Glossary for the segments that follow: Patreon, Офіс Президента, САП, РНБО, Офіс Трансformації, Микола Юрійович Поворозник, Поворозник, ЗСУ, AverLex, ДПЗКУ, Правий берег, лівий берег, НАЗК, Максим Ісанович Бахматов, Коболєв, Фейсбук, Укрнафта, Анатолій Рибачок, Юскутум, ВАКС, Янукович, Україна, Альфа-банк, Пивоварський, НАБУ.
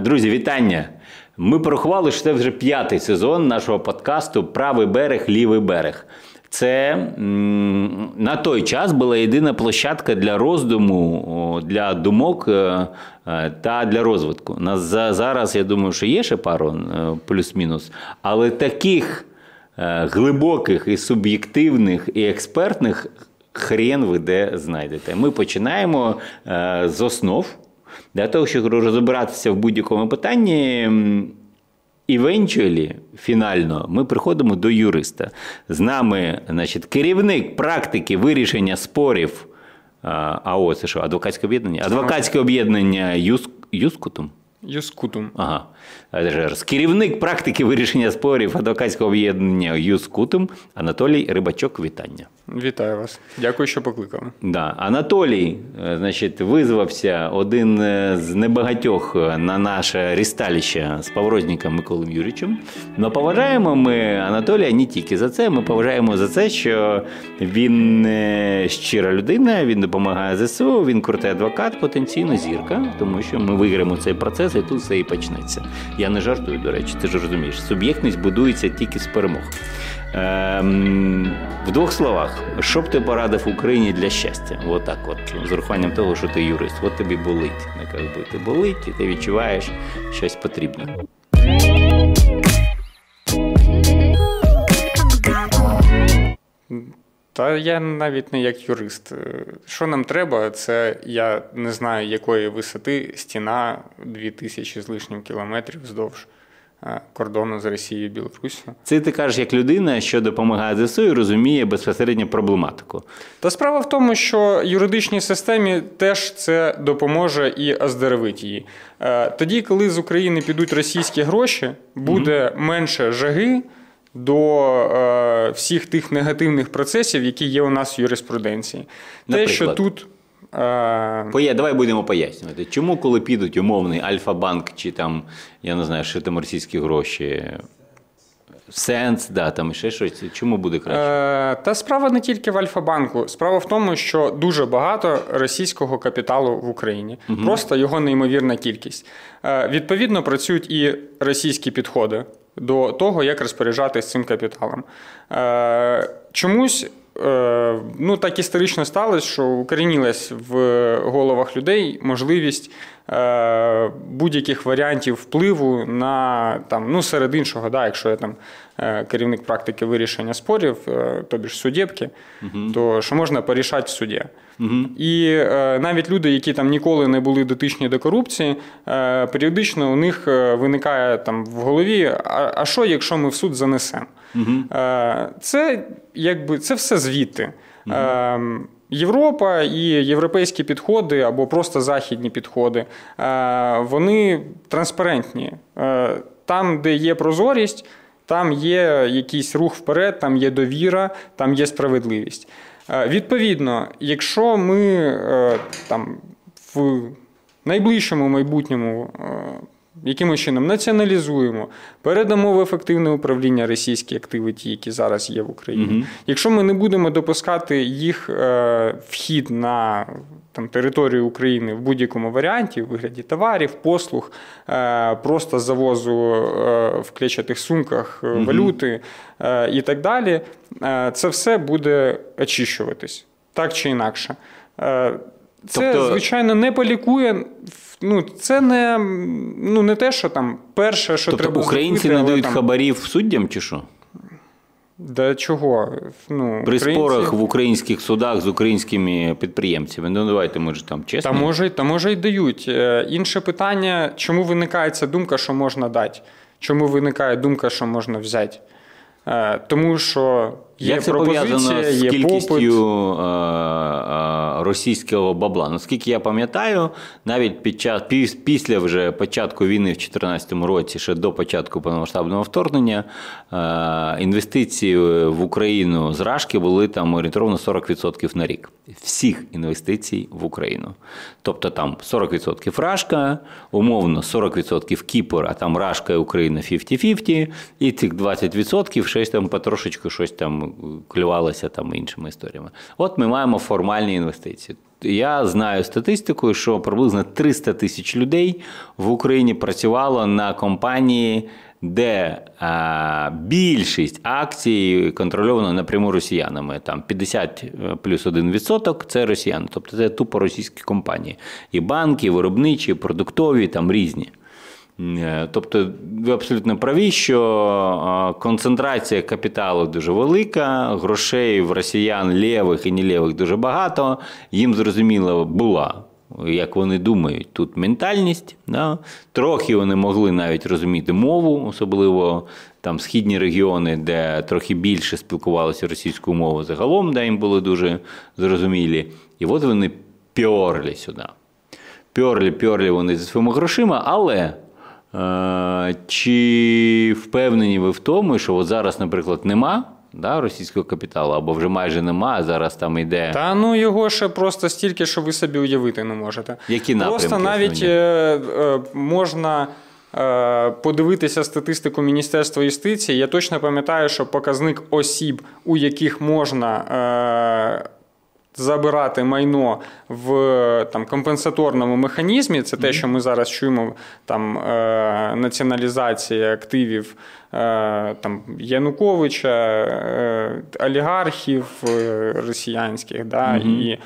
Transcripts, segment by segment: Друзі, вітання! Ми порахували, що це вже 5-й сезон нашого подкасту «Правий берег, лівий берег». Це на той час була єдина площадка для роздуму, для думок та для розвитку. Зараз, я думаю, що є ще пару плюс-мінус, але таких глибоких і суб'єктивних, і експертних хрен ви де знайдете. Ми починаємо з основ. Для того, щоб розібратися в будь-якому питанні, eventually, фінально, ми приходимо до юриста. З нами, значить, керівник практики вирішення спорів АО, це що, адвокатське об'єднання? Адвокатське об'єднання Юскутум? Юскутум. Ага. Керівник практики вирішення спорів адвокатського об'єднання Юскутум Анатолій Рибачок. Вітання. Вітаю вас. Дякую, що покликали. Да. Анатолій, значить, визвався один з небагатьох на наше рісталіще з Поворозником Миколою Юрійовичем. Но поважаємо ми Анатолія не тільки за це, ми поважаємо за це, що він щира людина, він допомагає ЗСУ, він крутий адвокат, потенційно зірка, тому що ми виграємо цей процес і тут все і почнеться. Я не жартую, до речі, ти ж розумієш. Суб'єктність будується тільки з перемог. В двох словах, що б ти порадив Україні для щастя? Отак от, з урахуванням того, що ти юрист. От тобі болить. Якби ти болить, і ти відчуваєш, щось потрібне. Та я навіть не як юрист. Що нам треба, це я не знаю якої висоти стіна 2000 з лишнім кілометрів вздовж кордону з Росією і Білорусією. Це ти кажеш як людина, що допомагає ЗСУ і розуміє безпосередньо проблематику. Та справа в тому, що юридичній системі теж це допоможе і оздоровить її. Тоді, коли з України підуть російські гроші, буде менше жаги до всіх тих негативних процесів, які є у нас в юриспруденції. Наприклад, те, що тут... Давай будемо пояснювати. Чому, коли підуть умовний Альфа-банк чи там, я не знаю, що там російські гроші, сенс, да, там ще щось, чому буде краще? Та справа не тільки в Альфа-банку. Справа в тому, що дуже багато російського капіталу в Україні. Угу. Просто його неймовірна кількість. Відповідно, працюють і російські підходи до того, як розпоряджатися цим капіталом. Чомусь, так історично сталося, що укорінилась в головах людей можливість будь-яких варіантів впливу на, там, серед іншого, да, якщо я там керівник практики вирішення спорів, тобі ж суддєбки, то що можна порішати в суді. І навіть люди, які там ніколи не були дотичні до корупції, періодично у них виникає там в голові, а що, якщо ми в суд занесемо? Це все звідти. Європа і європейські підходи, або просто західні підходи, вони транспарентні. Там, де є прозорість, там є якийсь рух вперед, там є довіра, там є справедливість. Відповідно, якщо ми там, в найближчому майбутньому якимось чином націоналізуємо, передамо в ефективне управління російські активи, ті, які зараз є в Україні. Якщо ми не будемо допускати їх вхід на територію України в будь-якому варіанті, в вигляді товарів, послуг, просто завозу в клетчатих сумках валюти і так далі, це все буде очищуватись, так чи інакше. Це, звичайно, не полікує, це не те, що там перше, що треба зробити. Українці не дають хабарів суддям, чи що? Да чого? При спорах в українських судах з українськими підприємцями. Давайте, може, там чесно. Та може й дають. Інше питання, чому виникає ця думка, що можна дати? Чому виникає думка, що можна взяти? Тому що є пропозиція, є попит. Як це пов'язано з кількістю російського бабла? Наскільки я пам'ятаю, навіть після вже початку війни в 2014 році, ще до початку повномасштабного вторгнення, інвестиції в Україну з Рашки були там орієнтовно 40% на рік. Всіх інвестицій в Україну. Тобто там 40% Рашка, умовно 40% Кіпр, а там Рашка і Україна 50-50, і цих 20% щось там потрошечку щось там клювалося там іншими історіями. От ми маємо формальні інвестиції. Я знаю статистику, що приблизно 300 тисяч людей в Україні працювало на компанії, де більшість акцій контрольовано напряму росіянами. Там 50 плюс 1% – це росіяни, тобто це тупо російські компанії. І банки, і виробничі, і продуктові, там різні. Тобто ви абсолютно праві, що концентрація капіталу дуже велика, грошей в росіян лівих і нелівих дуже багато, їм зрозуміло була, як вони думають, тут ментальність. Да? Трохи вони могли навіть розуміти мову, особливо там східні регіони, де трохи більше спілкувалися російською мовою загалом, де їм були дуже зрозумілі. І от вони пьорли сюди. Пьорли вони зі своїми грошима, але... Чи впевнені ви в тому, що от зараз, наприклад, нема російського капіталу, або вже майже нема, а зараз там йде... Та ну його ще просто стільки, що ви собі уявити не можете. Які напрямки? Просто навіть можна подивитися статистику Міністерства юстиції. Я точно пам'ятаю, що показник осіб, у яких можна... забирати майно в там, компенсаторному механізмі, це те, що ми зараз чуємо, там, націоналізація активів там, Януковича, олігархів росіянських, да? І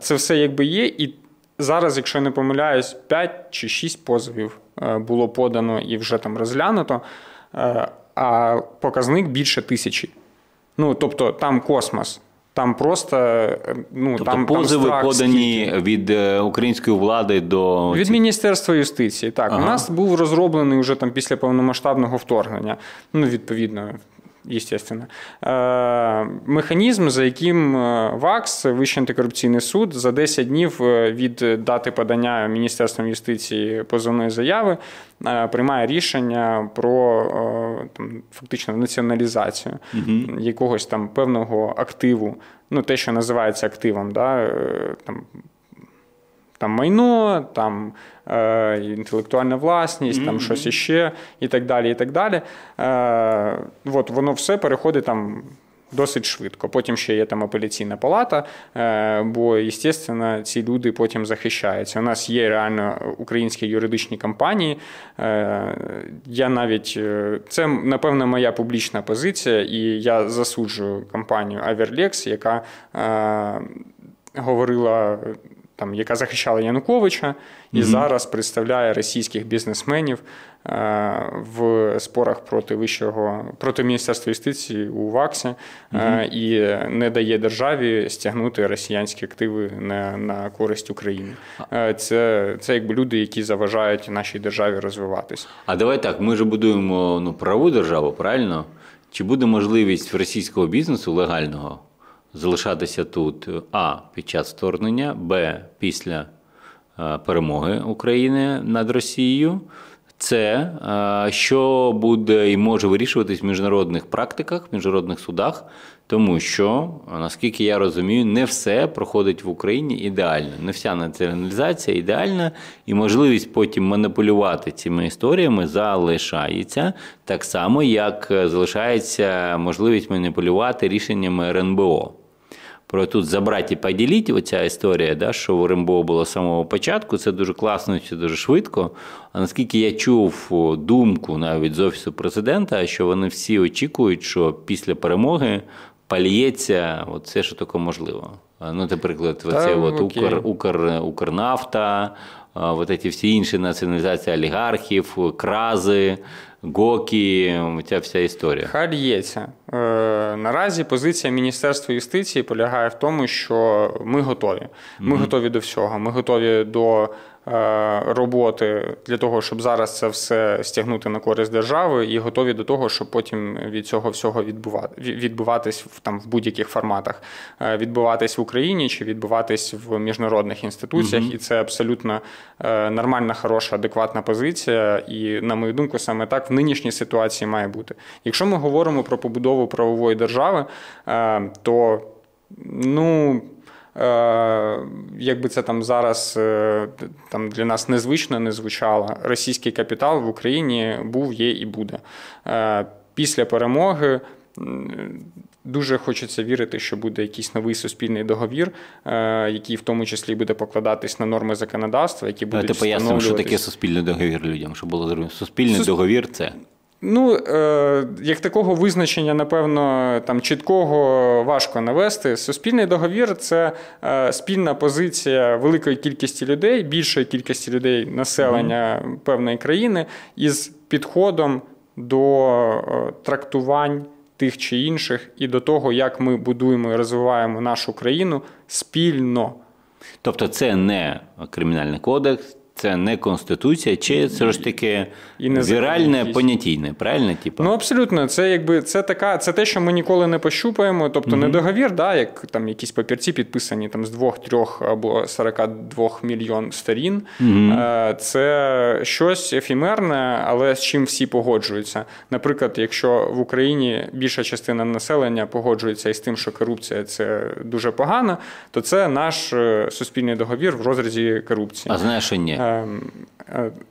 це все якби є, і зараз, якщо я не помиляюсь, 5 чи 6 позовів було подано і вже там розглянуто, а показник більше 1000. Ну, тобто там космос. Там просто, ну, тобто там позови там подані скільки? Від української влади до... Від Міністерства юстиції, так. Ага. У нас був розроблений вже там після повномасштабного вторгнення, ну, відповідно, естественно, механізм, за яким ВАКС, Вищий антикорупційний суд, за 10 днів від дати подання Міністерством юстиції позовної заяви приймає рішення про там, фактично націоналізацію якогось там певного активу, ну те, що називається активом, да, там майно, там інтелектуальна власність, там щось іще і так далі, і так далі. От воно все переходить там досить швидко. Потім ще є там апеляційна палата, бо, звісно, ці люди потім захищаються. У нас є реально українські юридичні компанії. Я навіть... Це, напевно, моя публічна позиція, і я засуджую компанію AverLex, яка говорила... Там, яка захищала Януковича і зараз представляє російських бізнесменів в спорах проти Міністерства юстиції у ВАКСі і не дає державі стягнути росіянські активи на користь України. Це якби люди, які заважають нашій державі розвиватись. А давай так, ми ж будуємо правову державу, правильно? Чи буде можливість в російського бізнесу легального залишатися тут а. під час вторгнення, б. після перемоги України над Росією, це що буде і може вирішуватись в міжнародних практиках, в міжнародних судах, тому що, наскільки я розумію, не все проходить в Україні ідеально, не вся націоналізація ідеальна, і можливість потім маніпулювати цими історіями залишається, так само, як залишається можливість маніпулювати рішеннями РНБО. Про тут забрати і поділити, оця історія, да, що в РНБО було з самого початку, це дуже класно, це дуже швидко. А наскільки я чув думку навіть з Офісу Президента, що вони всі очікують, що після перемоги пальється все, що таке можливо. Ну, наприклад, Укрнафта, ці всі інші націоналізації олігархів, крази, ГОКи, ця вся історія. Хальється. Наразі позиція Міністерства юстиції полягає в тому, що ми готові. Ми готові до всього. Ми готові до роботи для того, щоб зараз це все стягнути на користь держави і готові до того, щоб потім від цього всього відбуватись там, в будь-яких форматах. Відбуватись в Україні чи відбуватись в міжнародних інституціях. І це абсолютно нормальна, хороша, адекватна позиція. І, на мою думку, саме так в нинішній ситуації має бути. Якщо ми говоримо про побудову правової держави, то, якби це там зараз там для нас незвично не звучало, російський капітал в Україні був, є і буде. Після перемоги Дуже хочеться вірити, що буде якийсь новий суспільний договір, який в тому числі буде покладатись на норми законодавства, які будуть встановлюватись. Ти пояснив, що таке суспільний договір людям, що було зрозуміло. Суспільний договір – це... Ну, як такого визначення, напевно, там чіткого важко навести. Суспільний договір – це спільна позиція великої кількості людей, більшої кількості людей населення певної країни із підходом до трактувань тих чи інших і до того, як ми будуємо і розвиваємо нашу країну спільно. Тобто це не Кримінальний кодекс, це не Конституція, чи це ж таке віральне, понятійне, правильно? Типу? Ну, абсолютно. Це, якби, це те, що ми ніколи не пощупаємо. Тобто не договір, да, як там якісь папірці підписані там, з 2, 3 або 42 мільйон сторін. Це щось ефемерне, але з чим всі погоджуються. Наприклад, якщо в Україні більша частина населення погоджується із тим, що корупція – це дуже погано, то це наш суспільний договір в розрізі корупції. А знаєш, що ні?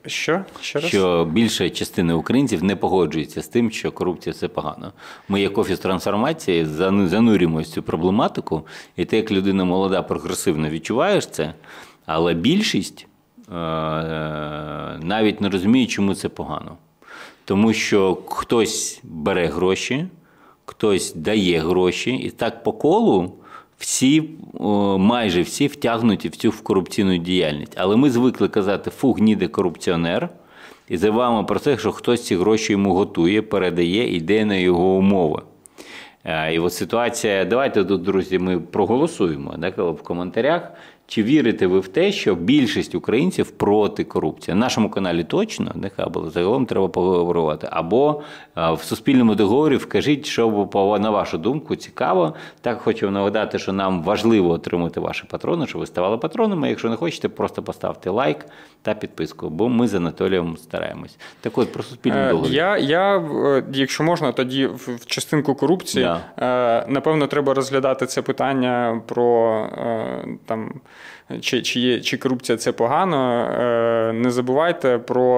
Що? Ще раз? Що більша частина українців не погоджується з тим, що корупція – це погано. Ми як Офіс Трансформації занурюємося в цю проблематику, і ти як людина молода, прогресивно відчуваєш це, але більшість навіть не розуміє, чому це погано. Тому що хтось бере гроші, хтось дає гроші, і так по колу всі, майже всі втягнуті в цю корупційну діяльність. Але ми звикли казати «фу, гніде корупціонер», і забуваємо про те, що хтось ці гроші йому готує, передає, йде на його умови. І от ситуація, давайте тут, друзі, ми проголосуємо в коментарях, чи вірите ви в те, що більшість українців проти корупції? На нашому каналі точно, але загалом треба поговорити. Або в суспільному договорі вкажіть, що, на вашу думку, цікаво. Так хочу нагадати, що нам важливо отримати ваші патрони, щоб ви ставали патронами. Якщо не хочете, просто поставте лайк та підписку, бо ми з Анатолієм стараємось. Так от, про суспільний договір. Якщо можна, тоді в частинку корупції, напевно, треба розглядати це питання про... Чи корупція – це погано. Не забувайте про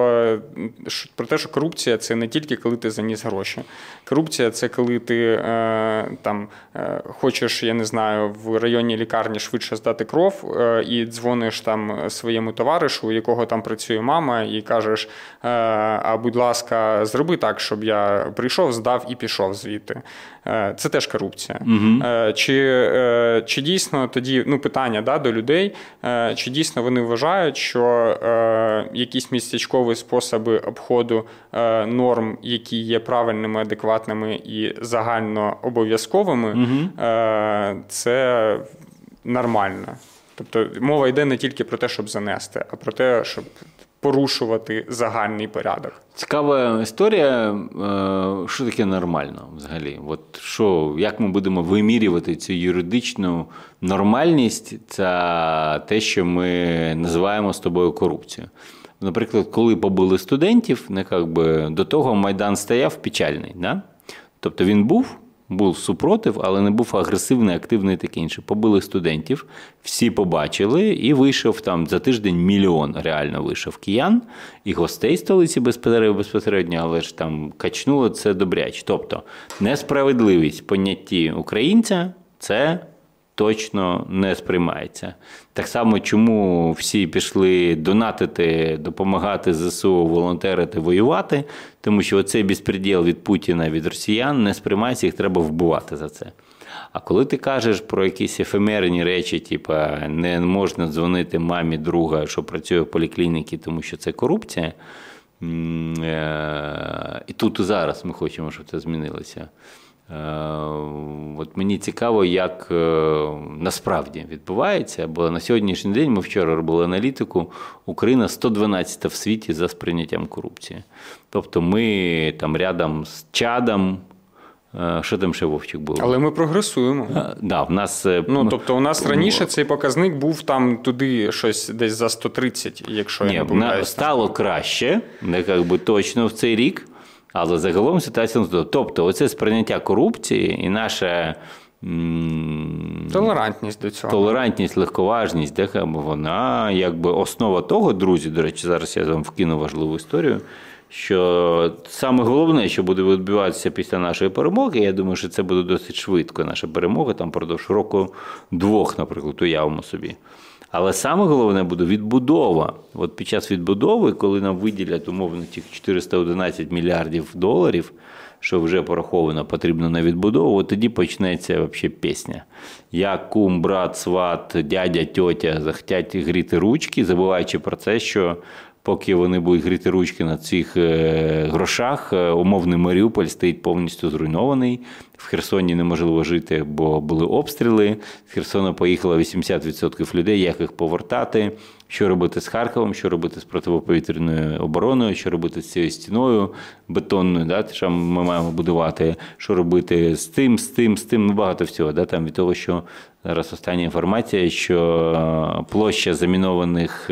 те, що корупція – це не тільки коли ти заніс гроші. Корупція – це коли ти там, хочеш, я не знаю, в районній лікарні швидше здати кров і дзвониш там своєму товаришу, у якого там працює мама, і кажеш, а будь ласка, зроби так, щоб я прийшов, здав і пішов звідти. Це теж корупція. Чи дійсно тоді, питання до людей, чи дійсно вони вважають, що якісь містечкові способи обходу норм, які є правильними, адекватними і загально обов'язковими, це нормально. Тобто мова йде не тільки про те, щоб занести, а про те, щоб порушувати загальний порядок. Цікава історія, що таке нормально взагалі? Як ми будемо вимірювати цю юридичну нормальність, це те, що ми називаємо з тобою корупцією. Наприклад, коли побили студентів, до того Майдан стояв печальний. Тобто він був супротив, але не був агресивний, активний і таке інше. Побили студентів, всі побачили, і вийшов там за тиждень мільйон, реально вийшов киян, і гостей столиці безпосередньо, але ж там качнуло це добряч. Тобто несправедливість понятті українця – це точно не сприймається. Так само, чому всі пішли донатити, допомагати ЗСУ, волонтерити, воювати, тому що оцей безпреділ від Путіна, від росіян не сприймається, їх треба вбивати за це. А коли ти кажеш про якісь ефемерні речі, типу не можна дзвонити мамі друга, що працює в поліклініці, тому що це корупція, і тут і зараз ми хочемо, щоб це змінилося. Мені цікаво, як насправді відбувається, бо на сьогоднішній день, ми вчора робили аналітику, Україна 112-та в світі за сприйняттям корупції. Тобто ми там рядом з Чадом, що там ще, Вовчик, було? Але ми прогресуємо. Тобто у нас раніше цей показник був там туди щось десь за 130, якщо я не помиляюсь. Стало краще, точно в цей рік. Але загалом ситуація... Тобто оце сприйняття корупції і наша... Толерантність до цього. Толерантність, легковажність, вона основа того, друзі, до речі, зараз я вам вкину важливу історію, що саме головне, що буде відбуватися після нашої перемоги, я думаю, що це буде досить швидко, наша перемога, там, впродовж року-двох, наприклад, уявимо собі. Але саме головне буде відбудова. От під час відбудови, коли нам виділять, умовно, тих 411 мільярдів доларів, що вже пораховано, потрібно на відбудову, от тоді почнеться взагалі пісня. Я, кум, брат, сват, дядя, тьотя захотять гріти ручки, забуваючи про те, що поки вони будуть гріти ручки на цих грошах, умовний Маріуполь стоїть повністю зруйнований. В Херсоні неможливо жити, бо були обстріли. З Херсона поїхало 80% людей, як їх повертати. Що робити з Харковом, що робити з протиповітряною обороною, що робити з цією стіною бетонною, да, що ми маємо будувати, що робити з тим, багато всього. Да, там від того, що зараз остання інформація, що площа замінованих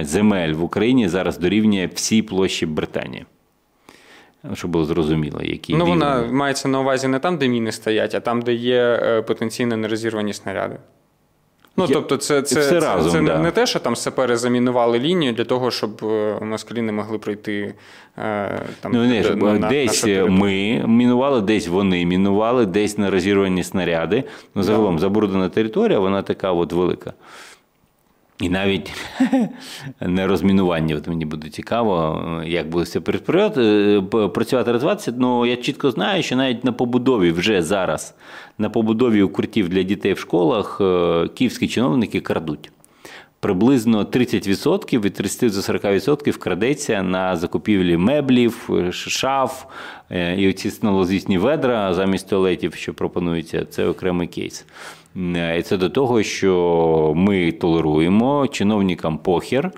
земель в Україні зараз дорівнює всій площі Британії. Щоб було зрозуміло, які... Ну, вона мається на увазі не там, де міни стоять, а там, де є потенційно нерозірвані снаряди. Ну, тобто, це не те, що там сапери замінували лінію для того, щоб москалі не могли пройти там. Ну, не, десь ми мінували, десь вони мінували, десь на розірвані снаряди. Ну, загалом, забруднена територія, вона така от велика. І навіть не розмінування. От мені буде цікаво, як буде все працювати розвиватися. Ну, я чітко знаю, що навіть на побудові вже зараз, на побудові укриттів для дітей в школах київські чиновники крадуть. Приблизно 30% від 30-40% крадеться на закупівлі меблів, шаф і оці снолозвісні ведра замість туалетів, що пропонується. Це окремий кейс. І це до того, що ми толеруємо, чиновникам похер.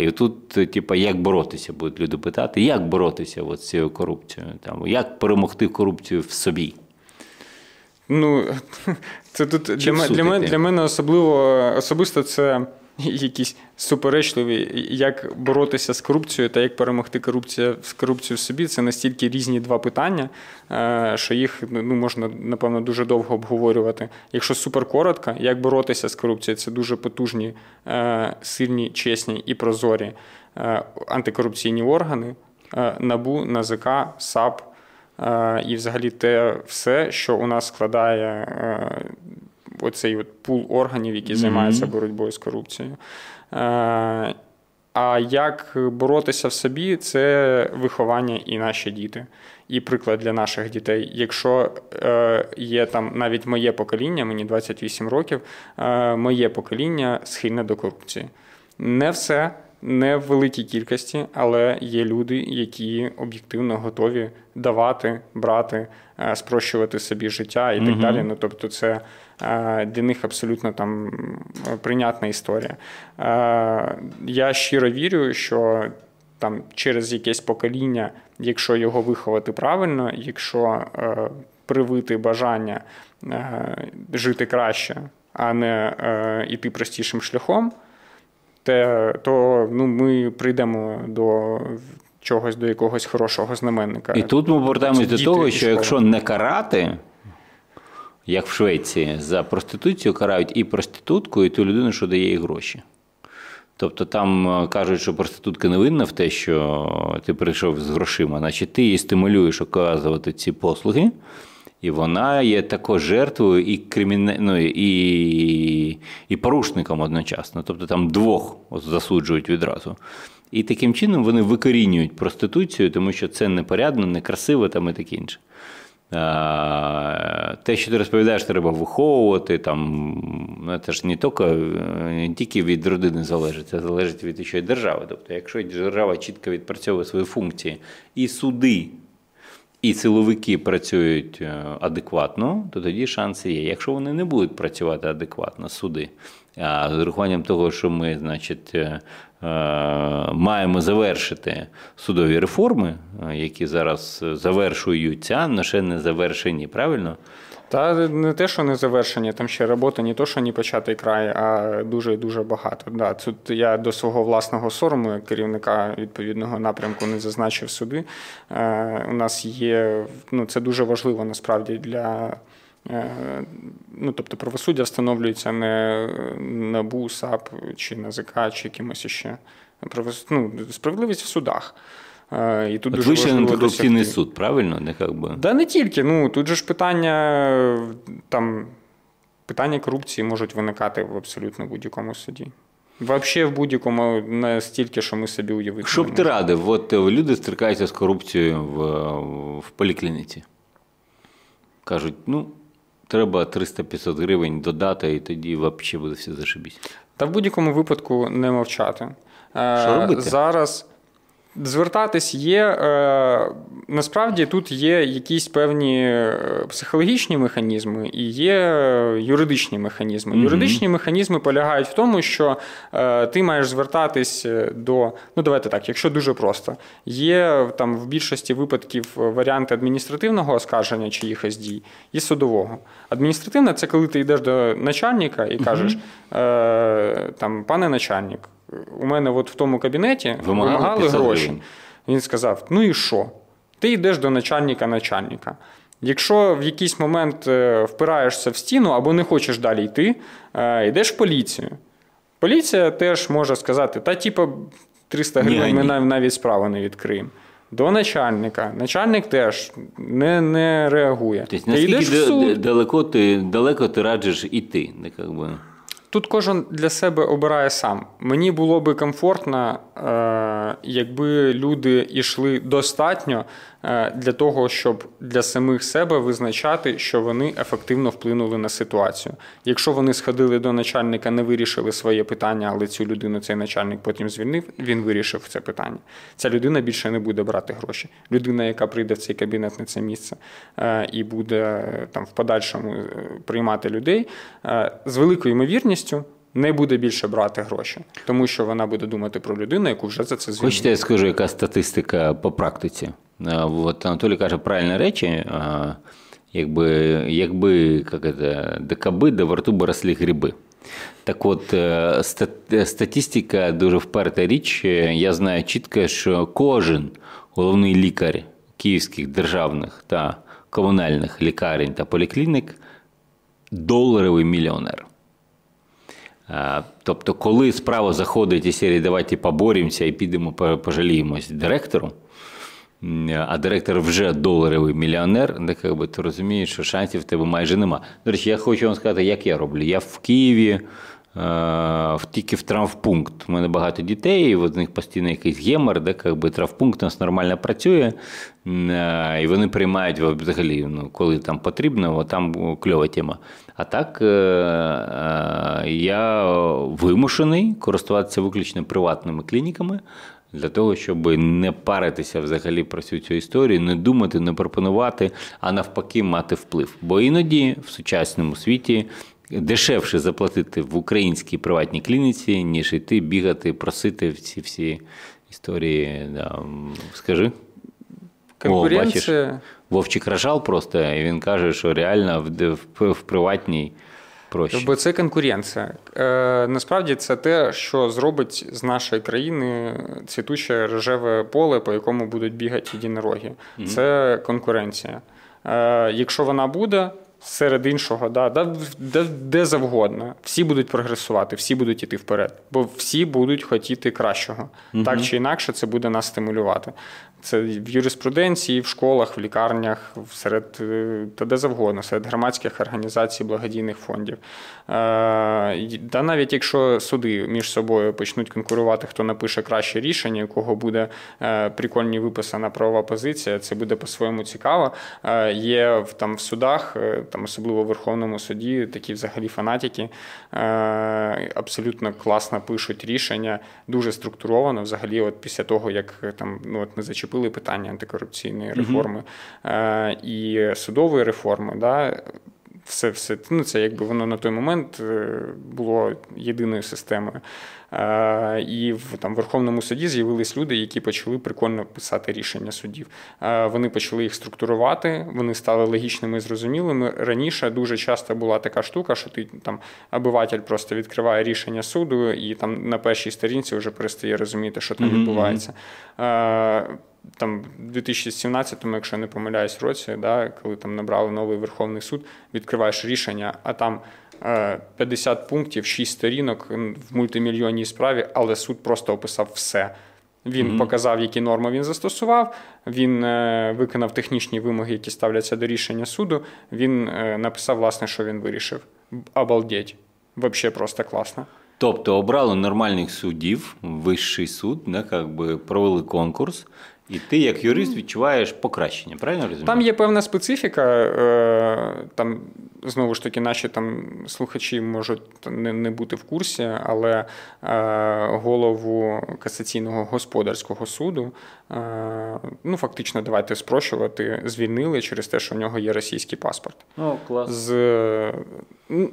І тут, типу, як боротися, будуть люди питати, як боротися от з цією корупцією, там, як перемогти корупцію в собі. Ну, це тут для мене особисто це якісь суперечливі, як боротися з корупцією та як перемогти корупцію в собі. Це настільки різні два питання, що їх можна, напевно, дуже довго обговорювати. Якщо суперкоротко, як боротися з корупцією, це дуже потужні, сильні, чесні і прозорі антикорупційні органи, НАБУ, НАЗК, САП, і взагалі те все, що у нас складає оцей от пул органів, які займаються боротьбою з корупцією. А як боротися в собі – це виховання і наші діти. І приклад для наших дітей. Якщо є там навіть моє покоління, мені 28 років, моє покоління схильне до корупції. Не все, не в великій кількості, але є люди, які об'єктивно готові давати, брати, спрощувати собі життя і так далі. Ну, тобто це для них абсолютно там прийнятна історія. Я щиро вірю, що там через якесь покоління, якщо його виховати правильно, якщо привити бажання жити краще, а не йти простішим шляхом, то ми прийдемо до чогось, до якогось хорошого знаменника. І тут ми повертаємось до того, що якщо не карати, як в Швеції, за проституцію карають і проститутку, і ту людину, що дає їй гроші. Тобто там кажуть, що проститутка не винна в те, що ти прийшов з грошима, значить ти її стимулюєш оказувати ці послуги, і вона є також жертвою і і порушником одночасно. Тобто там двох засуджують відразу. І таким чином вони викорінюють проституцію, тому що це непорядно, некрасиво там, і таке інше. Те, що ти розповідаєш, треба виховувати, там, це ж не тільки від родини залежить, це залежить від ще й держави. Тобто, якщо держава чітко відпрацьовує свої функції і суди, і силовики працюють адекватно, то тоді шанси є. Якщо вони не будуть працювати адекватно, суди, а з урахуванням того, що ми, значить, маємо завершити судові реформи, які зараз завершуються, але ще не завершені, правильно? Та не те, що не завершення, там ще робота не то, що не початий край, а дуже-дуже багато. Да, тут я до свого власного сорому, як керівника відповідного напрямку, не зазначив суди. У нас є, це дуже важливо насправді для... Тобто правосуддя встановлюється не НАБУ, САП, чи НАЗК, чи кимось ще. справедливість в судах. І тут дуже важливо антикорупційний суд, правильно? Не, як би... Да, не тільки. Ну, тут же ж питання, там, питання корупції можуть виникати в абсолютно будь-якому суді. Взагалі в будь-якому, настільки, що ми собі уявити. Що б ти радив? От люди стикаються з корупцією в поліклініці. Кажуть, ну, треба 300-500 гривень додати, і тоді взагалі буде все зашибісь. Та в будь-якому випадку не мовчати. Що робити? Зараз... Звертатись є, насправді тут є якісь певні психологічні механізми і є юридичні механізми. Юридичні механізми полягають в тому, що ти маєш звертатись до, ну давайте так, якщо дуже просто, є там в більшості випадків варіанти адміністративного оскарження чиїхось дій і судового. Адміністративне – це коли ти йдеш до начальника і кажеш, там, пане начальник, у мене от в тому кабінеті вимагали гроші. Він сказав, ну і що? Ти йдеш до начальника. Якщо в якийсь момент впираєшся в стіну або не хочеш далі йти, йдеш в поліцію. Поліція теж може сказати, та типу 300 гривень ми навіть справу не відкриємо. До начальника. Начальник теж не реагує. Тобто, ти йдеш в суд. Далеко ти раджиш йти? Якби... Тут кожен для себе обирає сам. Мені було би комфортно, якби люди йшли достатньо для того, щоб для самих себе визначати, що вони ефективно вплинули на ситуацію. Якщо вони сходили до начальника, не вирішили своє питання, але цю людину цей начальник потім звільнив, він вирішив це питання. Ця людина більше не буде брати гроші. Людина, яка прийде в цей кабінет на це місце і буде там в подальшому приймати людей, з великою ймовірністю не буде більше брати гроші, тому що вона буде думати про людину, яку вже за це звільнили. Хочете, я скажу, яка статистика по практиці? От Анатолій каже правильні речі, якби до во рту би росли гриби. Так от, статистика дуже вперта річ. Я знаю чітко, що кожен головний лікар київських державних та комунальних лікарень та поліклінік доларовий мільйонер. Тобто, коли справа заходить із серії «давайте поборемося і підемо пожаліємось директору», а директор вже доларовий мільйонер, ти розумієш, що шансів в тебе майже нема. До речі, я хочу вам сказати, як я роблю. Я в Києві тільки в травмпункт. У мене багато дітей, і в них постійно якийсь гемор, травмпункт у нас нормально працює, і вони приймають взагалі, коли там потрібно, там кльова тема. А так я вимушений користуватися виключно приватними клініками, для того, щоб не паритися взагалі про всю цю історію, не думати, не пропонувати, а навпаки мати вплив. Бо іноді в сучасному світі дешевше заплатити в українській приватній клініці, ніж йти, бігати, просити всі історії. Да. Скажи. Конкуренція. О, бачиш, Вовчик рожав просто, і він каже, що реально в приватній проще. Бо це конкуренція. Насправді це те, що зробить з нашої країни цвітуче рожеве поле, по якому будуть бігати єдинороги. Це конкуренція. Якщо вона буде, серед іншого, де завгодно, всі будуть прогресувати, всі будуть йти вперед, бо всі будуть хотіти кращого. Так чи інакше це буде нас стимулювати. Це в юриспруденції, в школах, в лікарнях, серед, та де завгодно, серед громадських організацій, благодійних фондів. Та навіть якщо суди між собою почнуть конкурувати, хто напише краще рішення, у кого буде прикольні виписана правова позиція, це буде по-своєму цікаво. Є там в судах, там, особливо в Верховному суді, такі взагалі фанатики абсолютно класно пишуть рішення, дуже структуровано. Взагалі, от після того, як там, ми зачепили питання антикорупційної реформи і судової реформи, все, це якби воно на той момент було єдиною системою. І в Верховному суді з'явились люди, які почали прикольно писати рішення судів. Вони почали їх структурувати, вони стали логічними і зрозумілими. Раніше дуже часто була така штука, що ти там обиватель просто відкриває рішення суду і там на першій сторінці вже перестає розуміти, що там відбувається. там в 2017-му, якщо я не помиляюсь, році, да, коли там набрали новий Верховний суд, відкриваєш рішення, а там 50 пунктів, 6 сторінок в мультимільйонній справі, але суд просто описав все. Він показав, які норми він застосував, він виконав технічні вимоги, які ставляться до рішення суду, він написав, власне, що він вирішив. Обалдеть. Вообще просто класно. Тобто обрали нормальних суддів, вищий суд, да, якби провели конкурс, і ти як юрист відчуваєш покращення, правильно розумієш? Там є певна специфіка, там, знову ж таки, наші там слухачі можуть не бути в курсі, але голову касаційного господарського суду, ну фактично, давайте спрощувати, звільнили через те, що в нього є російський паспорт. О, клас.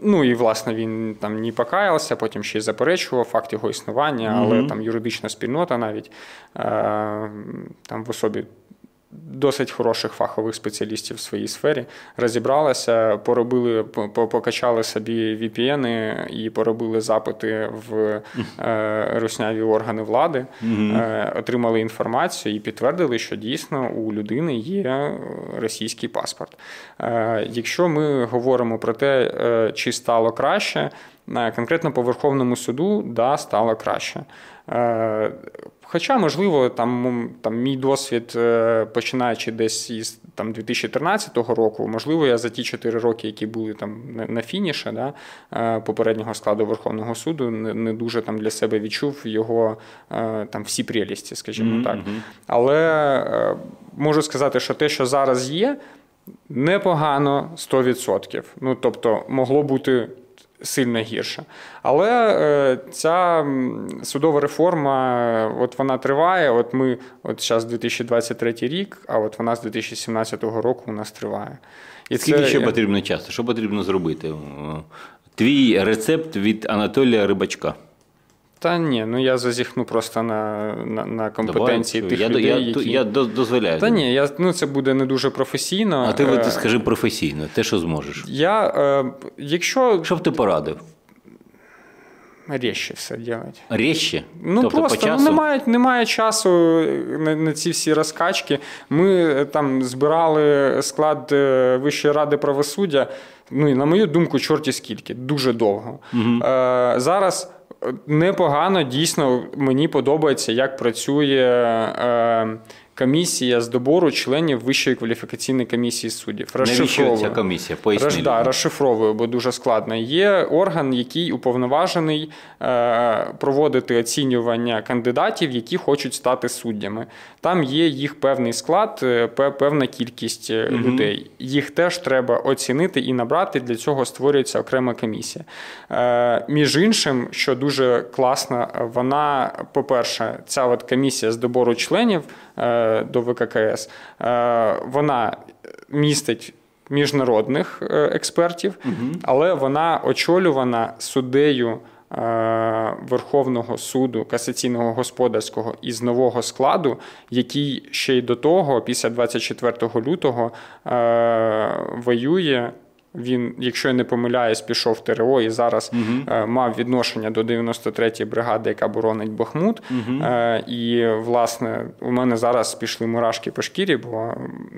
Ну і, власне, він там не покаявся, потім ще й заперечував факт його існування, але там юридична спільнота навіть, там в особі досить хороших фахових спеціалістів в своїй сфері, розібралася, поробили, покачали собі VPN-и і поробили запити в русняві органи влади, отримали інформацію і підтвердили, що дійсно у людини є російський паспорт. Якщо ми говоримо про те, чи стало краще, конкретно по Верховному суду, да, стало краще. Хоча, можливо, там мій досвід, починаючи десь із 2013 року, можливо, я за ті 4 роки, які були там на фініші, да, попереднього складу Верховного суду, не дуже там для себе відчув його там всі прелісті, скажімо так. Але можу сказати, що те, що зараз є, непогано 100%. Ну, тобто, могло бути сильно гірше. Але ця судова реформа, от вона триває, от ми, от зараз 2023 рік, а от вона з 2017 року у нас триває. І скільки ще потрібно часу? Що потрібно зробити? Твій рецепт від Анатолія Рибачка. Та ні, ну я зазіхну просто на компетенції тих людей, які... Я дозволяю. Та ні, ну це буде не дуже професійно. А ти скажи професійно, те, що зможеш. Якщо... Що б ти порадив? Резче все робити. Резче? Ну тобто просто по часу? Немає часу на ці всі розкачки. Ми там збирали склад Вищої ради правосуддя, ну і на мою думку, чорті скільки, дуже довго. Зараз... Непогано, дійсно, мені подобається, як працює комісія з добору членів Вищої кваліфікаційної комісії суддів. Навіщо ця комісія? Поясніть. Так, розшифровую, бо дуже складно. Є орган, який уповноважений проводити оцінювання кандидатів, які хочуть стати суддями. Там є їх певний склад, певна кількість людей. Їх теж треба оцінити і набрати, для цього створюється окрема комісія. Між іншим, що дуже класно, вона, по-перше, ця от комісія з добору членів до ВККС, вона містить міжнародних експертів, але вона очолювана суддею Верховного суду, касаційного господарського із нового складу, який ще й до того, після 24 лютого, воює. Він, якщо я не помиляюсь, пішов в ТРО і зараз мав відношення до 93-ї бригади, яка боронить Бахмут. І, власне, у мене зараз пішли мурашки по шкірі, бо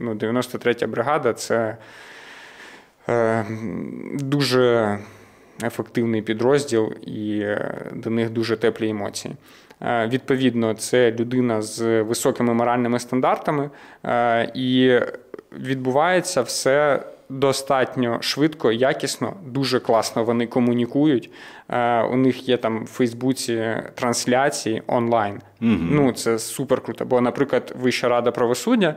93-я бригада – це дуже ефективний підрозділ і до них дуже теплі емоції. Відповідно, це людина з високими моральними стандартами і відбувається все достатньо швидко, якісно, дуже класно вони комунікують. У них є там в Фейсбуці трансляції онлайн. Ну, це супер круто. Бо, наприклад, Вища рада правосуддя,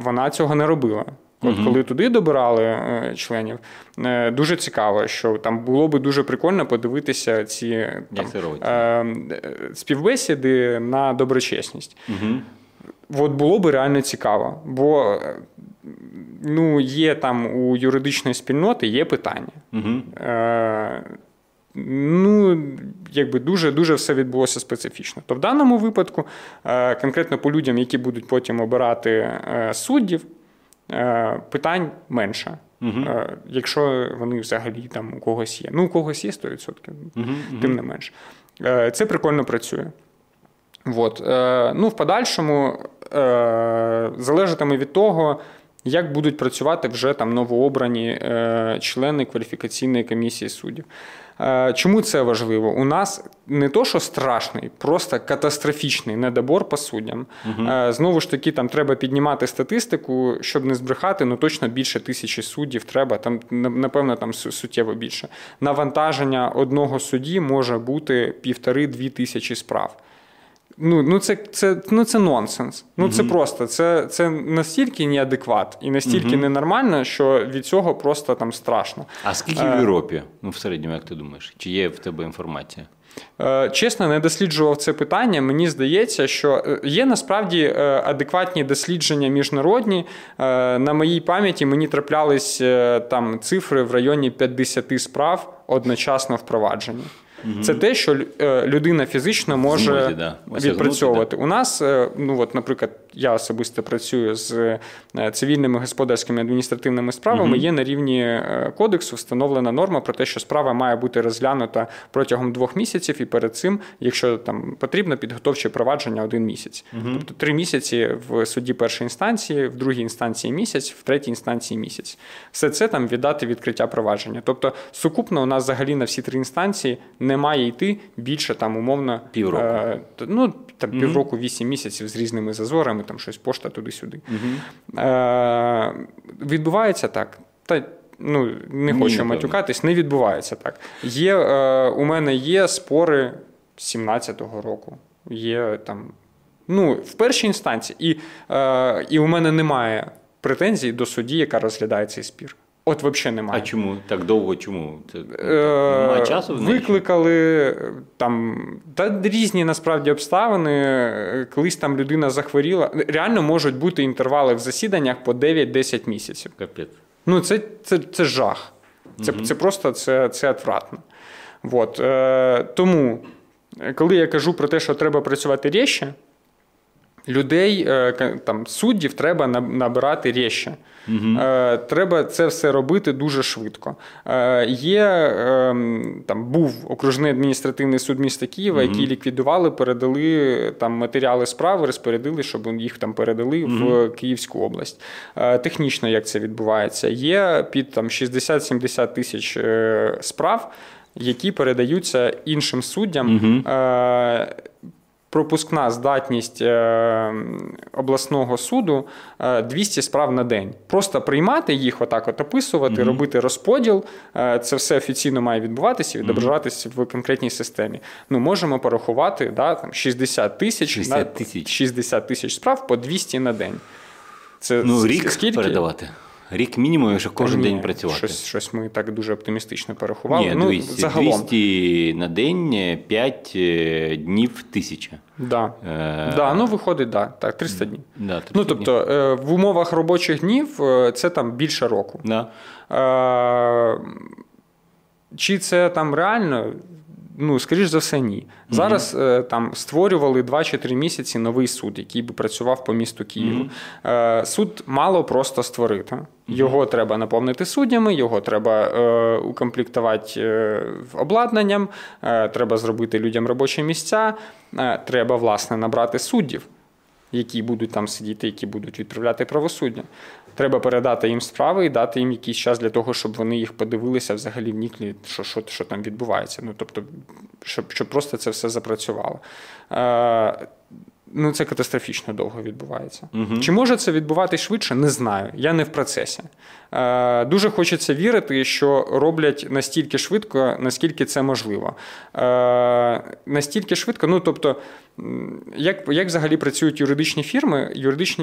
вона цього не робила. От коли туди добирали членів, дуже цікаво, що там було би дуже прикольно подивитися ці там співбесіди на доброчесність. От було би реально цікаво, бо ну, є там у юридичної спільноти є питання. Ну, якби дуже-дуже все відбулося специфічно. То в даному випадку, конкретно по людям, які будуть потім обирати суддів, питань менше. Якщо вони взагалі там у когось є. Ну, у когось є 100%, тим не менше. Це прикольно працює. В подальшому залежатиме від того, як будуть працювати вже там новообрані члени кваліфікаційної комісії суддів. Чому це важливо? У нас не то, що страшний, просто катастрофічний недобор по суддям. Угу. Знову ж таки, там треба піднімати статистику, щоб не збрехати, ну точно більше 1000 суддів треба, там, напевно, там суттєво більше. Навантаження одного судді може бути 1,5–2 тисячі справ. Це нонсенс. Це просто, це настільки неадекват і настільки ненормально, що від цього просто там страшно. А скільки в Європі, в середньому, як ти думаєш? Чи є в тебе інформація? Чесно, не досліджував це питання. Мені здається, що є насправді адекватні дослідження міжнародні. На моїй пам'яті мені траплялись там цифри в районі 50 справ одночасно впроваджені. Це те, що людина фізично може відпрацьовувати. У нас, наприклад, я особисто працюю з цивільними, господарськими, адміністративними справами, є на рівні кодексу встановлена норма про те, що справа має бути розглянута протягом 2 місяців і перед цим, якщо там потрібно, підготовче провадження 1 місяць. Тобто 3 місяці в суді першої інстанції, в другій інстанції місяць, в третій інстанції місяць. Все це там віддати відкриття провадження. Тобто сукупно у нас взагалі на всі 3 інстанції не має йти більше, там, умовно, півроку. Півроку, 8 місяців з різними зазорами, там щось пошта туди-сюди. Відбувається так? Не відбувається так. У мене є спори з 17-го року. Є там, в першій інстанції. І у мене немає претензій до судді, яка розглядає цей спір. От взагалі немає. А чому? Так довго чому? Немає часу? Викликали там, різні насправді обставини. Колись там людина захворіла. Реально можуть бути інтервали в засіданнях по 9–10 місяців. Капець. Це жах. Це просто, це отвратно. Тому, коли я кажу про те, що треба працювати рєще, людей, там, суддів треба набирати рєще. Треба це все робити дуже швидко. Був окружний адміністративний суд міста Києва, який ліквідували, передали там матеріали справи, розпорядили, щоб їх там передали в Київську область. Технічно як це відбувається? Є під там 60–70 тисяч справ, які передаються іншим суддям. Пропускна здатність обласного суду 200 справ на день. Просто приймати їх, отак от описувати, робити розподіл. Це все офіційно має відбуватися і відображатися в конкретній системі. Можемо порахувати 60 тисяч справ по 200 на день. Це рік скільки? Передавати. Рік мінімум, якщо кожен день працювати. Щось ми так дуже оптимістично порахували. 200 на день, 5 днів – 1000. Виходить, так, 300 днів. Тобто, в умовах робочих днів це там більше року. Чи це там реально? Скоріш за все, ні. Зараз там створювали 2–3 місяці новий суд, який би працював по місту Києву. Суд мало просто створити. Його треба наповнити суддями, його треба укомплектувати обладнанням, треба зробити людям робочі місця, треба, власне, набрати суддів, які будуть там сидіти, які будуть відправляти правосуддя. Треба передати їм справи і дати їм якийсь час для того, щоб вони їх подивилися взагалі вникли, що там відбувається. Тобто, щоб просто це все запрацювало. Це катастрофічно довго відбувається. Чи може це відбуватись швидше? Не знаю. Я не в процесі. Дуже хочеться вірити, що роблять настільки швидко, наскільки це можливо. Настільки швидко, як взагалі працюють юридичні фірми?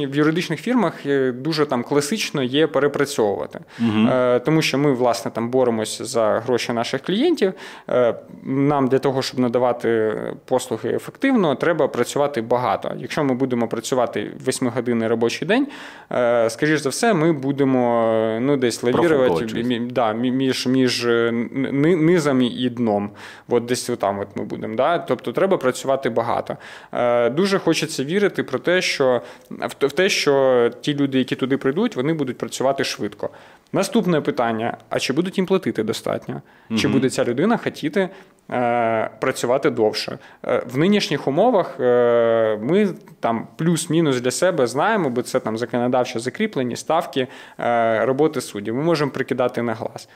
В юридичних фірмах дуже там класично є перепрацьовувати. Тому що ми, власне, там боремося за гроші наших клієнтів. Нам для того, щоб надавати послуги ефективно, треба працювати багато. Якщо ми будемо працювати 8-годинний робочий день, скоріш за все, ми будемо десь лавірувати між низом і дном. Десь там ми будемо. Тобто треба працювати багато. Дуже хочеться вірити в те, що ті люди, які туди прийдуть, вони будуть працювати швидко. Наступне питання, а чи будуть їм платити достатньо? Чи буде ця людина хотіти працювати довше? В нинішніх умовах ми там плюс-мінус для себе знаємо, бо це там законодавчо закріплені ставки роботи суддів. Ми можемо прикидати на глаз.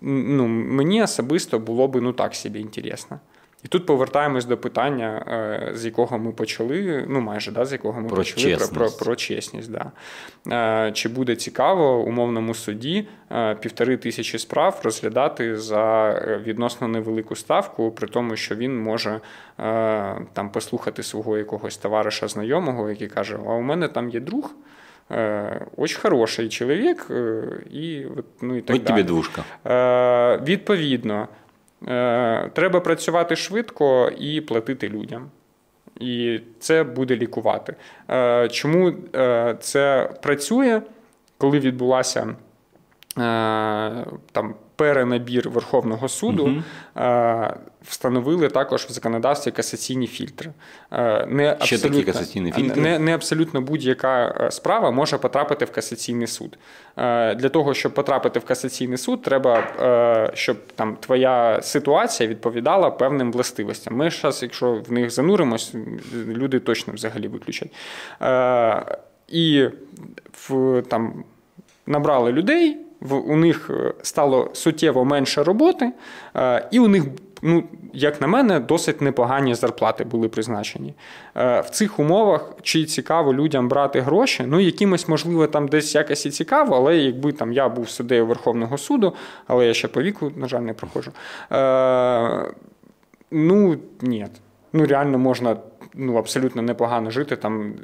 Ну, мені особисто було б ну так собі інтересно. І тут повертаємось до питання, з якого ми почали, ну майже, да, з якого ми почали, про чесність. Да. Чи буде цікаво умовному суді 1500 справ розглядати за відносно невелику ставку, при тому, що він може там послухати свого якогось товариша знайомого, який каже, а у мене там є друг, очень хороший чоловік, і, ну, і так далі. Тобі двушка. Відповідно. Треба працювати швидко і платити людям. І це буде лікувати. Чому це працює? Коли відбулася там, перенабір Верховного суду, встановили також в законодавстві касаційні фільтри. Ще такі касаційні фільтри? Не абсолютно будь-яка справа може потрапити в касаційний суд. Для того, щоб потрапити в касаційний суд, треба, щоб там, твоя ситуація відповідала певним властивостям. Ми зараз, якщо в них зануримось, люди точно взагалі виключать. І там, набрали людей, у них стало суттєво менше роботи, і у них, ну, як на мене, досить непогані зарплати були призначені. В цих умовах, чи цікаво людям брати гроші, ну, якимось, можливо, там десь якось і цікаво, але якби там я був суддею Верховного суду, але я ще по віку, на жаль, не проходжу, ну, ні. Ну, реально можна, ну, абсолютно непогано жити. Там,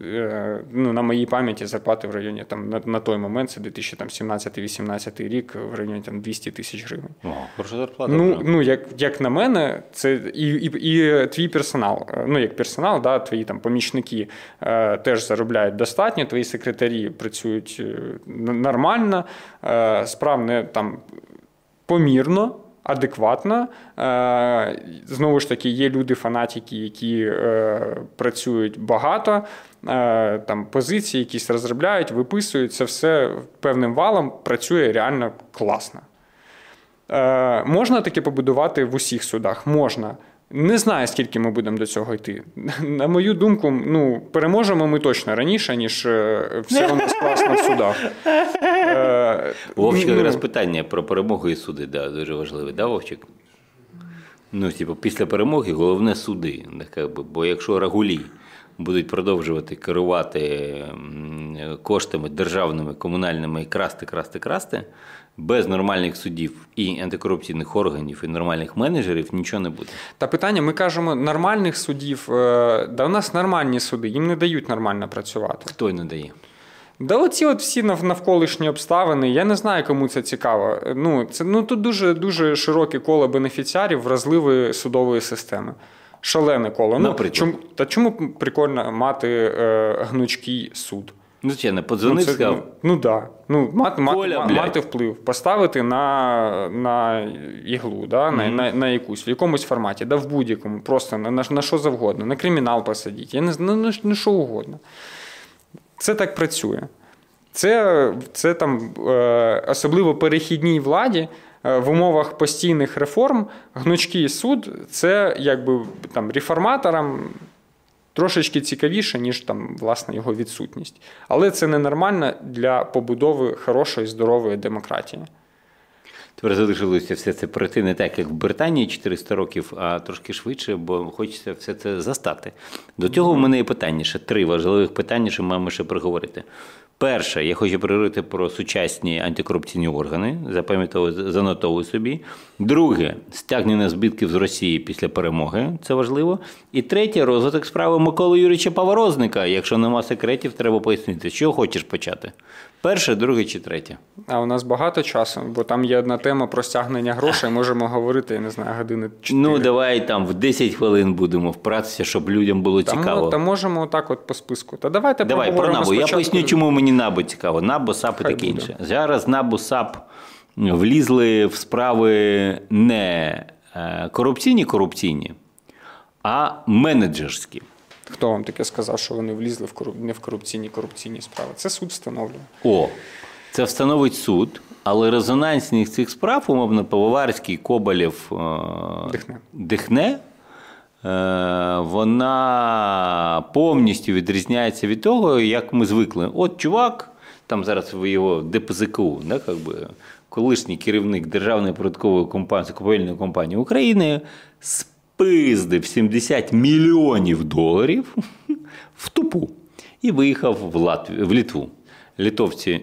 ну, на моїй пам'яті зарплати в районі, там, на той момент, це 2017-2018 рік, в районі там, 200 000 гривень. О, хороша зарплата. Ну, як на мене, це і твій персонал. Ну, як персонал, да, твої там, помічники теж заробляють достатньо, твої секретарі працюють нормально, справно, там, помірно, адекватно. Знову ж таки, є люди-фанатики, які працюють багато, там позиції якісь розробляють, виписують, це все певним валом працює реально класно. Можна таке побудувати в усіх судах? Можна. Не знаю, скільки ми будемо до цього йти. На мою думку, ну, переможемо ми точно раніше, ніж все у нас класно в судах. Вовчик, якраз питання про перемогу і суди, да, дуже важливе, да, Вовчик? Ну, типу, після перемоги головне суди. Бо якщо рагулі будуть продовжувати керувати коштами державними, комунальними і красти, без нормальних судів і антикорупційних органів, і нормальних менеджерів нічого не буде. Та питання, ми кажемо, нормальних судів, да у нас нормальні суди, їм не дають нормально працювати. Хто й не дає? Да оці от всі навколишні обставини, я не знаю, кому це цікаво. Ну, це, ну тут дуже широке коло бенефіціарів вразливої судової системи. Шалене коло. Ну, чому прикольно мати гнучкий суд? Звичайно, подзвонив, сказав. Ну так, ну, мати вплив, поставити на іглу, да, на якусь, в якомусь форматі, да, в будь-якому, просто на що завгодно, на кримінал посадіть, я не знаю, на що угодно. Це так працює. Це там, особливо перехідній владі, в умовах постійних реформ, гнучкий суд – це якби там реформаторам трошечки цікавіше, ніж там, власне, його відсутність. Але це ненормально для побудови хорошої, здорової демократії. Тепер залишилося все це пройти не так, як в Британії 400 років, а трошки швидше, бо хочеться все це застати. До цього в мене є питання, ще три важливих питання, що маємо ще проговорити. Перше, я хочу проговорити про сучасні антикорупційні органи, занотовую собі. Друге, стягнення збитків з Росії після перемоги, це важливо. І третє, розвиток справи Миколи Юрійовича Поворозника. Якщо нема секретів, треба пояснити, з чого хочеш почати. Перше, друге чи третє? А у нас багато часу, бо там є одна тема про стягнення грошей, можемо говорити, я не знаю, години 4. Ну, давай там в 10 хвилин будемо впратися, щоб людям було цікаво. Та можемо отак от по списку. Та давайте давай, про НАБУ. Спочатку. Я поясню, чому мені НАБУ цікаво. НАБУ, САП і таке інше. Зараз НАБУ, САП влізли в справи не корупційні, а менеджерські. Хто вам таке сказав, що вони влізли не в корупційні справи? Це суд встановлює. О, Це встановить суд, але резонансність цих справ, умовно, Пивоварський, Коболєв, Дихне, вона повністю відрізняється від того, як ми звикли. От чувак, там зараз його ДПЗКУ, да, колишній керівник Державної податкової купівельної компанії України, спиздив $70 мільйонів в тупу і виїхав в Литву. Литовці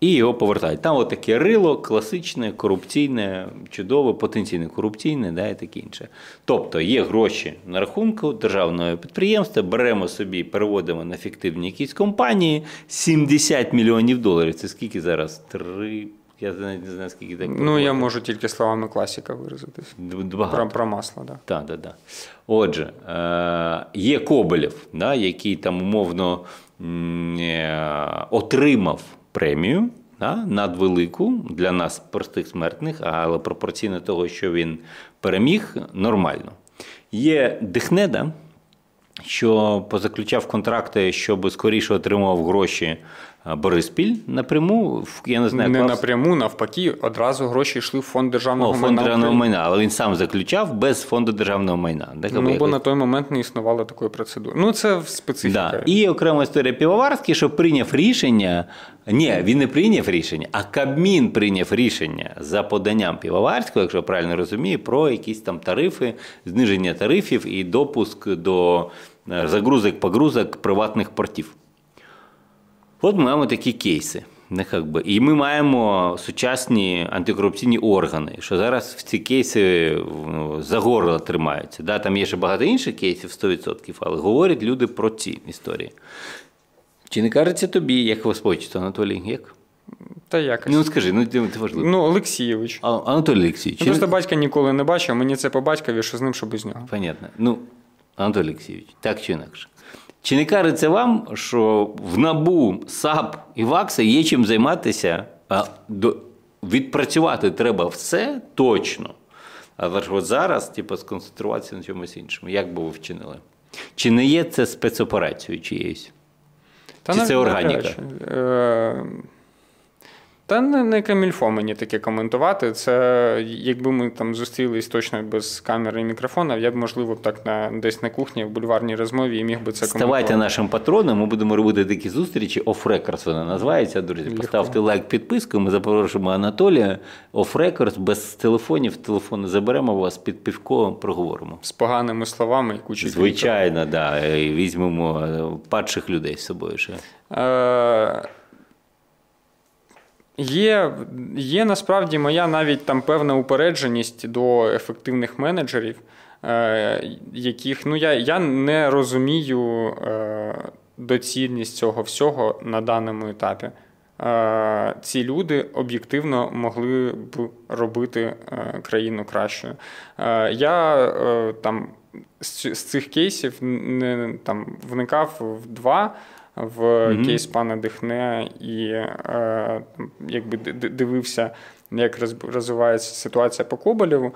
і його повертають. Там от таке рило класичне, корупційне, чудове, потенційне корупційне, да, і таке інше. Тобто є гроші на рахунку державного підприємства, беремо собі, переводимо на фіктивні якісь компанії, $70 мільйонів. Це скільки зараз? Я не знаю, скільки так. Ну, я можу тільки словами класика виразитись. Про масло, так. Так. Отже, є Коболєв, який там умовно отримав премію надвелику, для нас простих смертних, але пропорційно того, що він переміг, нормально. Є Дихнеда, що позаключав контракти, щоб скоріше отримував гроші Бориспіль напряму. Я не знаю, напряму, навпаки, одразу гроші йшли в фонд державного майна. Фонд державного майна, але він сам заключав без фонду державного майна. Ну, бо на той момент не існувало такої процедури. Ну, це специфіка. Да. І окрема історія Пивоварський, що прийняв рішення, ні, він не прийняв рішення, а Кабмін прийняв рішення за поданням Пивоварського, якщо я правильно розумію, про якісь там тарифи, зниження тарифів і допуск до загрузок, погрузок приватних портів. От ми маємо такі кейси. І ми маємо сучасні антикорупційні органи, що зараз в ці кейси за горло тримаються. Да, там є ще багато інших кейсів, 100%, але говорять люди про ці історії. Чи не кажеться тобі, як вас почуття, Анатолій? Як? Та якось. Ну, скажи, це важливо. Ну, Олексійович. Анатолій Олексійович. Ну, просто батька ніколи не бачив, мені це по батькові, що з ним, що без нього. Понятно. Ну, Анатолій Олексійович, так чи інакше. Чи не кажеться вам, що в НАБУ, САП і ВАКС є чим займатися, а відпрацювати треба все точно, але ж от зараз сконцентруватися на чомусь іншому, як би ви вчинили? Чи не є це спецоперацією чиєюсь? Чи це органіка? Та не камільфо мені таке коментувати. Це, якби ми там зустрілись точно без камери і мікрофона, я б, можливо, так десь на кухні, в бульварній розмові і міг би це коментувати. Ставайте нашим патроном, ми будемо робити такі зустрічі, Off-Records вона називається, друзі. Поставте лайк, підписку, ми запрошуємо Анатолія. Off-Records, без телефонів, телефони заберемо вас, під півко проговоримо. З поганими словами і кучою. Звичайно, так. І візьмемо падших людей з собою ще. Є насправді моя навіть там певна упередженість до ефективних менеджерів, яких, ну, я не розумію доцільність цього всього на даному етапі. Ці люди об'єктивно могли б робити країну кращою. Я там з цих кейсів не там вникав в два. В кейс пана Дихне і якби дивився, як розвивається ситуація по Коболєву.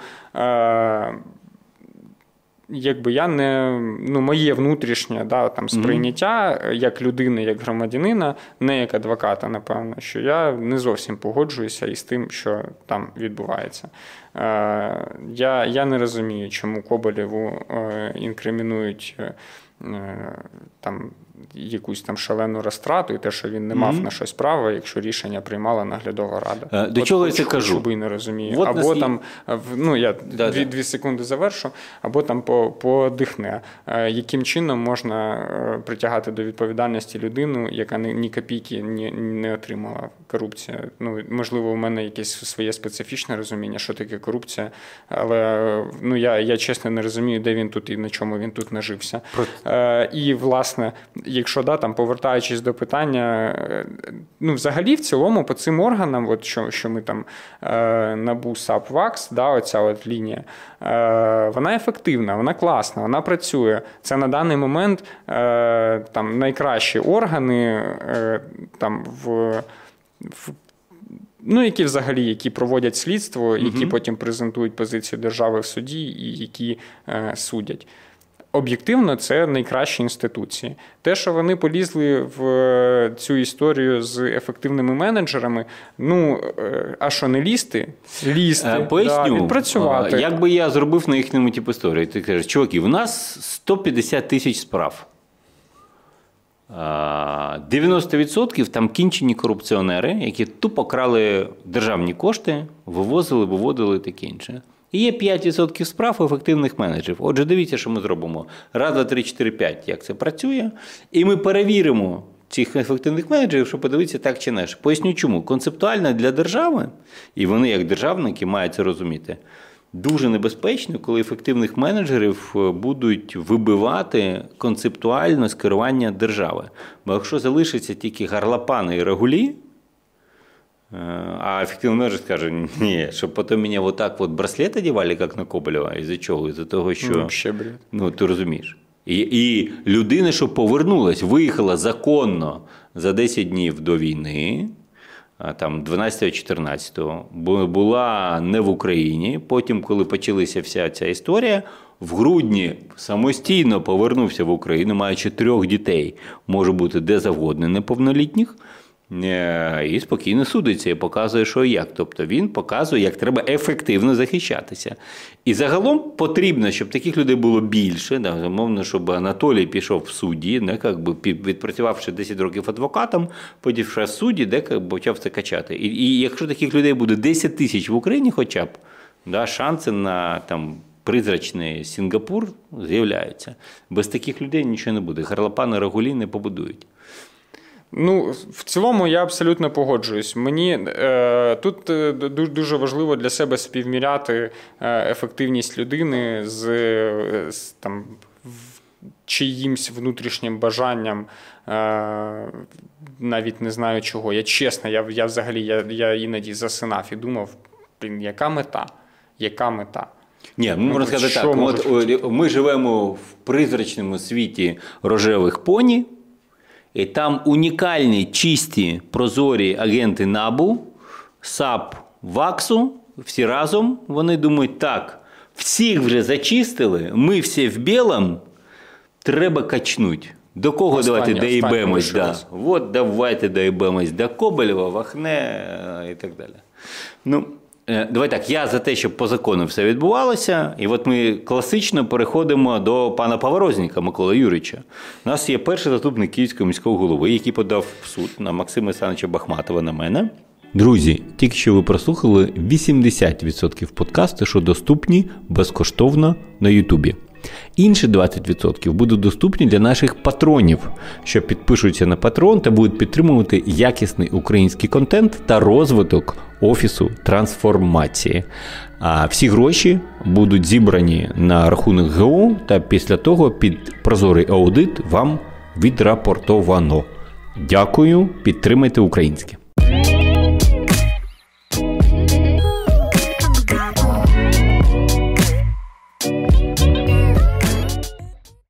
Якби я не, ну, моє внутрішнє, да, там сприйняття як людини, як громадянина, не як адвоката, напевно, що я не зовсім погоджуюся із тим, що там відбувається. Я не розумію, чому Коболєву інкримінують там якусь там шалену розтрату і те, що він не мав на щось права, якщо рішення приймала наглядова рада. До чого я це кажу? Щоб і не розумію. Або там, ну я 2 секунди завершу, або там подихне. Яким чином можна притягати до відповідальності людину, яка ні копійки не отримала корупція? Ну, можливо, у мене якесь своє специфічне розуміння, що таке корупція, але ну, я чесно не розумію, де він тут і на чому він тут нажився. І, власне, якщо, да, там, повертаючись до питання, ну, взагалі, в цілому, по цим органам, от що ми там НАБУ, САП, ВАКС, да, оця от лінія, вона ефективна, вона класна, вона працює. Це на даний момент там найкращі органи, там, ну, які взагалі, які проводять слідство, які потім презентують позицію держави в суді і які судять. об'єктивно це найкращі інституції. Те, що вони полізли в цю історію з ефективними менеджерами, ну, а що не лізти? Лізти, поясню, да, відпрацювати. Як би я зробив на їхньому типу історії? Ти кажеш, чуваки, в нас 150 тисяч справ. 90% там кінчені корупціонери, які тупо крали державні кошти, вивозили, виводили і таке інше. І є 5% справ ефективних менеджерів. Отже, дивіться, що ми зробимо. Раз, два, три, чотири, п'ять, як це працює. І ми перевіримо цих ефективних менеджерів, щоб подивитися так чи не. Поясню чому. Концептуально для держави, і вони як державники мають це розуміти, дуже небезпечно, коли ефективних менеджерів будуть вибивати концептуально з керування держави. Бо якщо залишаться тільки гарлопани і регулі, а ефективний менеджер скаже, ні, щоб потім мене отак от браслет одягали, як на Коболєва, із-за чого? Із-за того, що, ну, ти розумієш. І людина, що повернулась, виїхала законно за 10 днів до війни, там 12-14-го, була не в Україні, потім, коли почалася вся ця історія, в грудні самостійно повернувся в Україну, маючи 3 дітей, може бути де завгодно неповнолітніх, і спокійно судиться, і показує, що і як. Тобто він показує, як треба ефективно захищатися. І загалом потрібно, щоб таких людей було більше, умовно, щоб Анатолій пішов в судді, відпрацювавши 10 років адвокатом, потім в судді, де почав це качати. І якщо таких людей буде 10 тисяч в Україні хоча б, да, шанси на там, призрачний Сінгапур з'являються. Без таких людей нічого не буде. Гарлопани регулі не побудують. Ну, в цілому я абсолютно погоджуюсь. Мені тут дуже важливо для себе співміряти ефективність людини з там, чиїмсь внутрішнім бажанням, навіть не знаю чого. Я чесно, я взагалі іноді засинав і думав, блін, яка мета? Яка мета? Ні, ну, можна сказати так, ми живемо в призрачному світі рожевих поні, і там унікальні, чисті, прозорі агенти НАБУ, САП, ВАКСу, всі разом, вони думають, так, всіх вже зачистили, ми всі в білому, треба качнуть. До кого давайте доїбемось? Да. От давайте доїбемось до Коболєва, Вахне і так далі. Ну, давай так, я за те, щоб по закону все відбувалося, і от ми класично переходимо до пана Поворозника Миколи Юрійовича. У нас є перший заступник Київського міського голови, який подав в суд на Максима Ісановича Бахматова, на мене. Друзі, тільки що ви прослухали 80% подкастів, що доступні безкоштовно на Ютубі. Інші 20% будуть доступні для наших патронів, що підпишуться на Patreon та будуть підтримувати якісний український контент та розвиток Офісу Трансформації. А всі гроші будуть зібрані на рахунок ГО та після того під прозорий аудит вам відрапортовано. Дякую, підтримайте українське.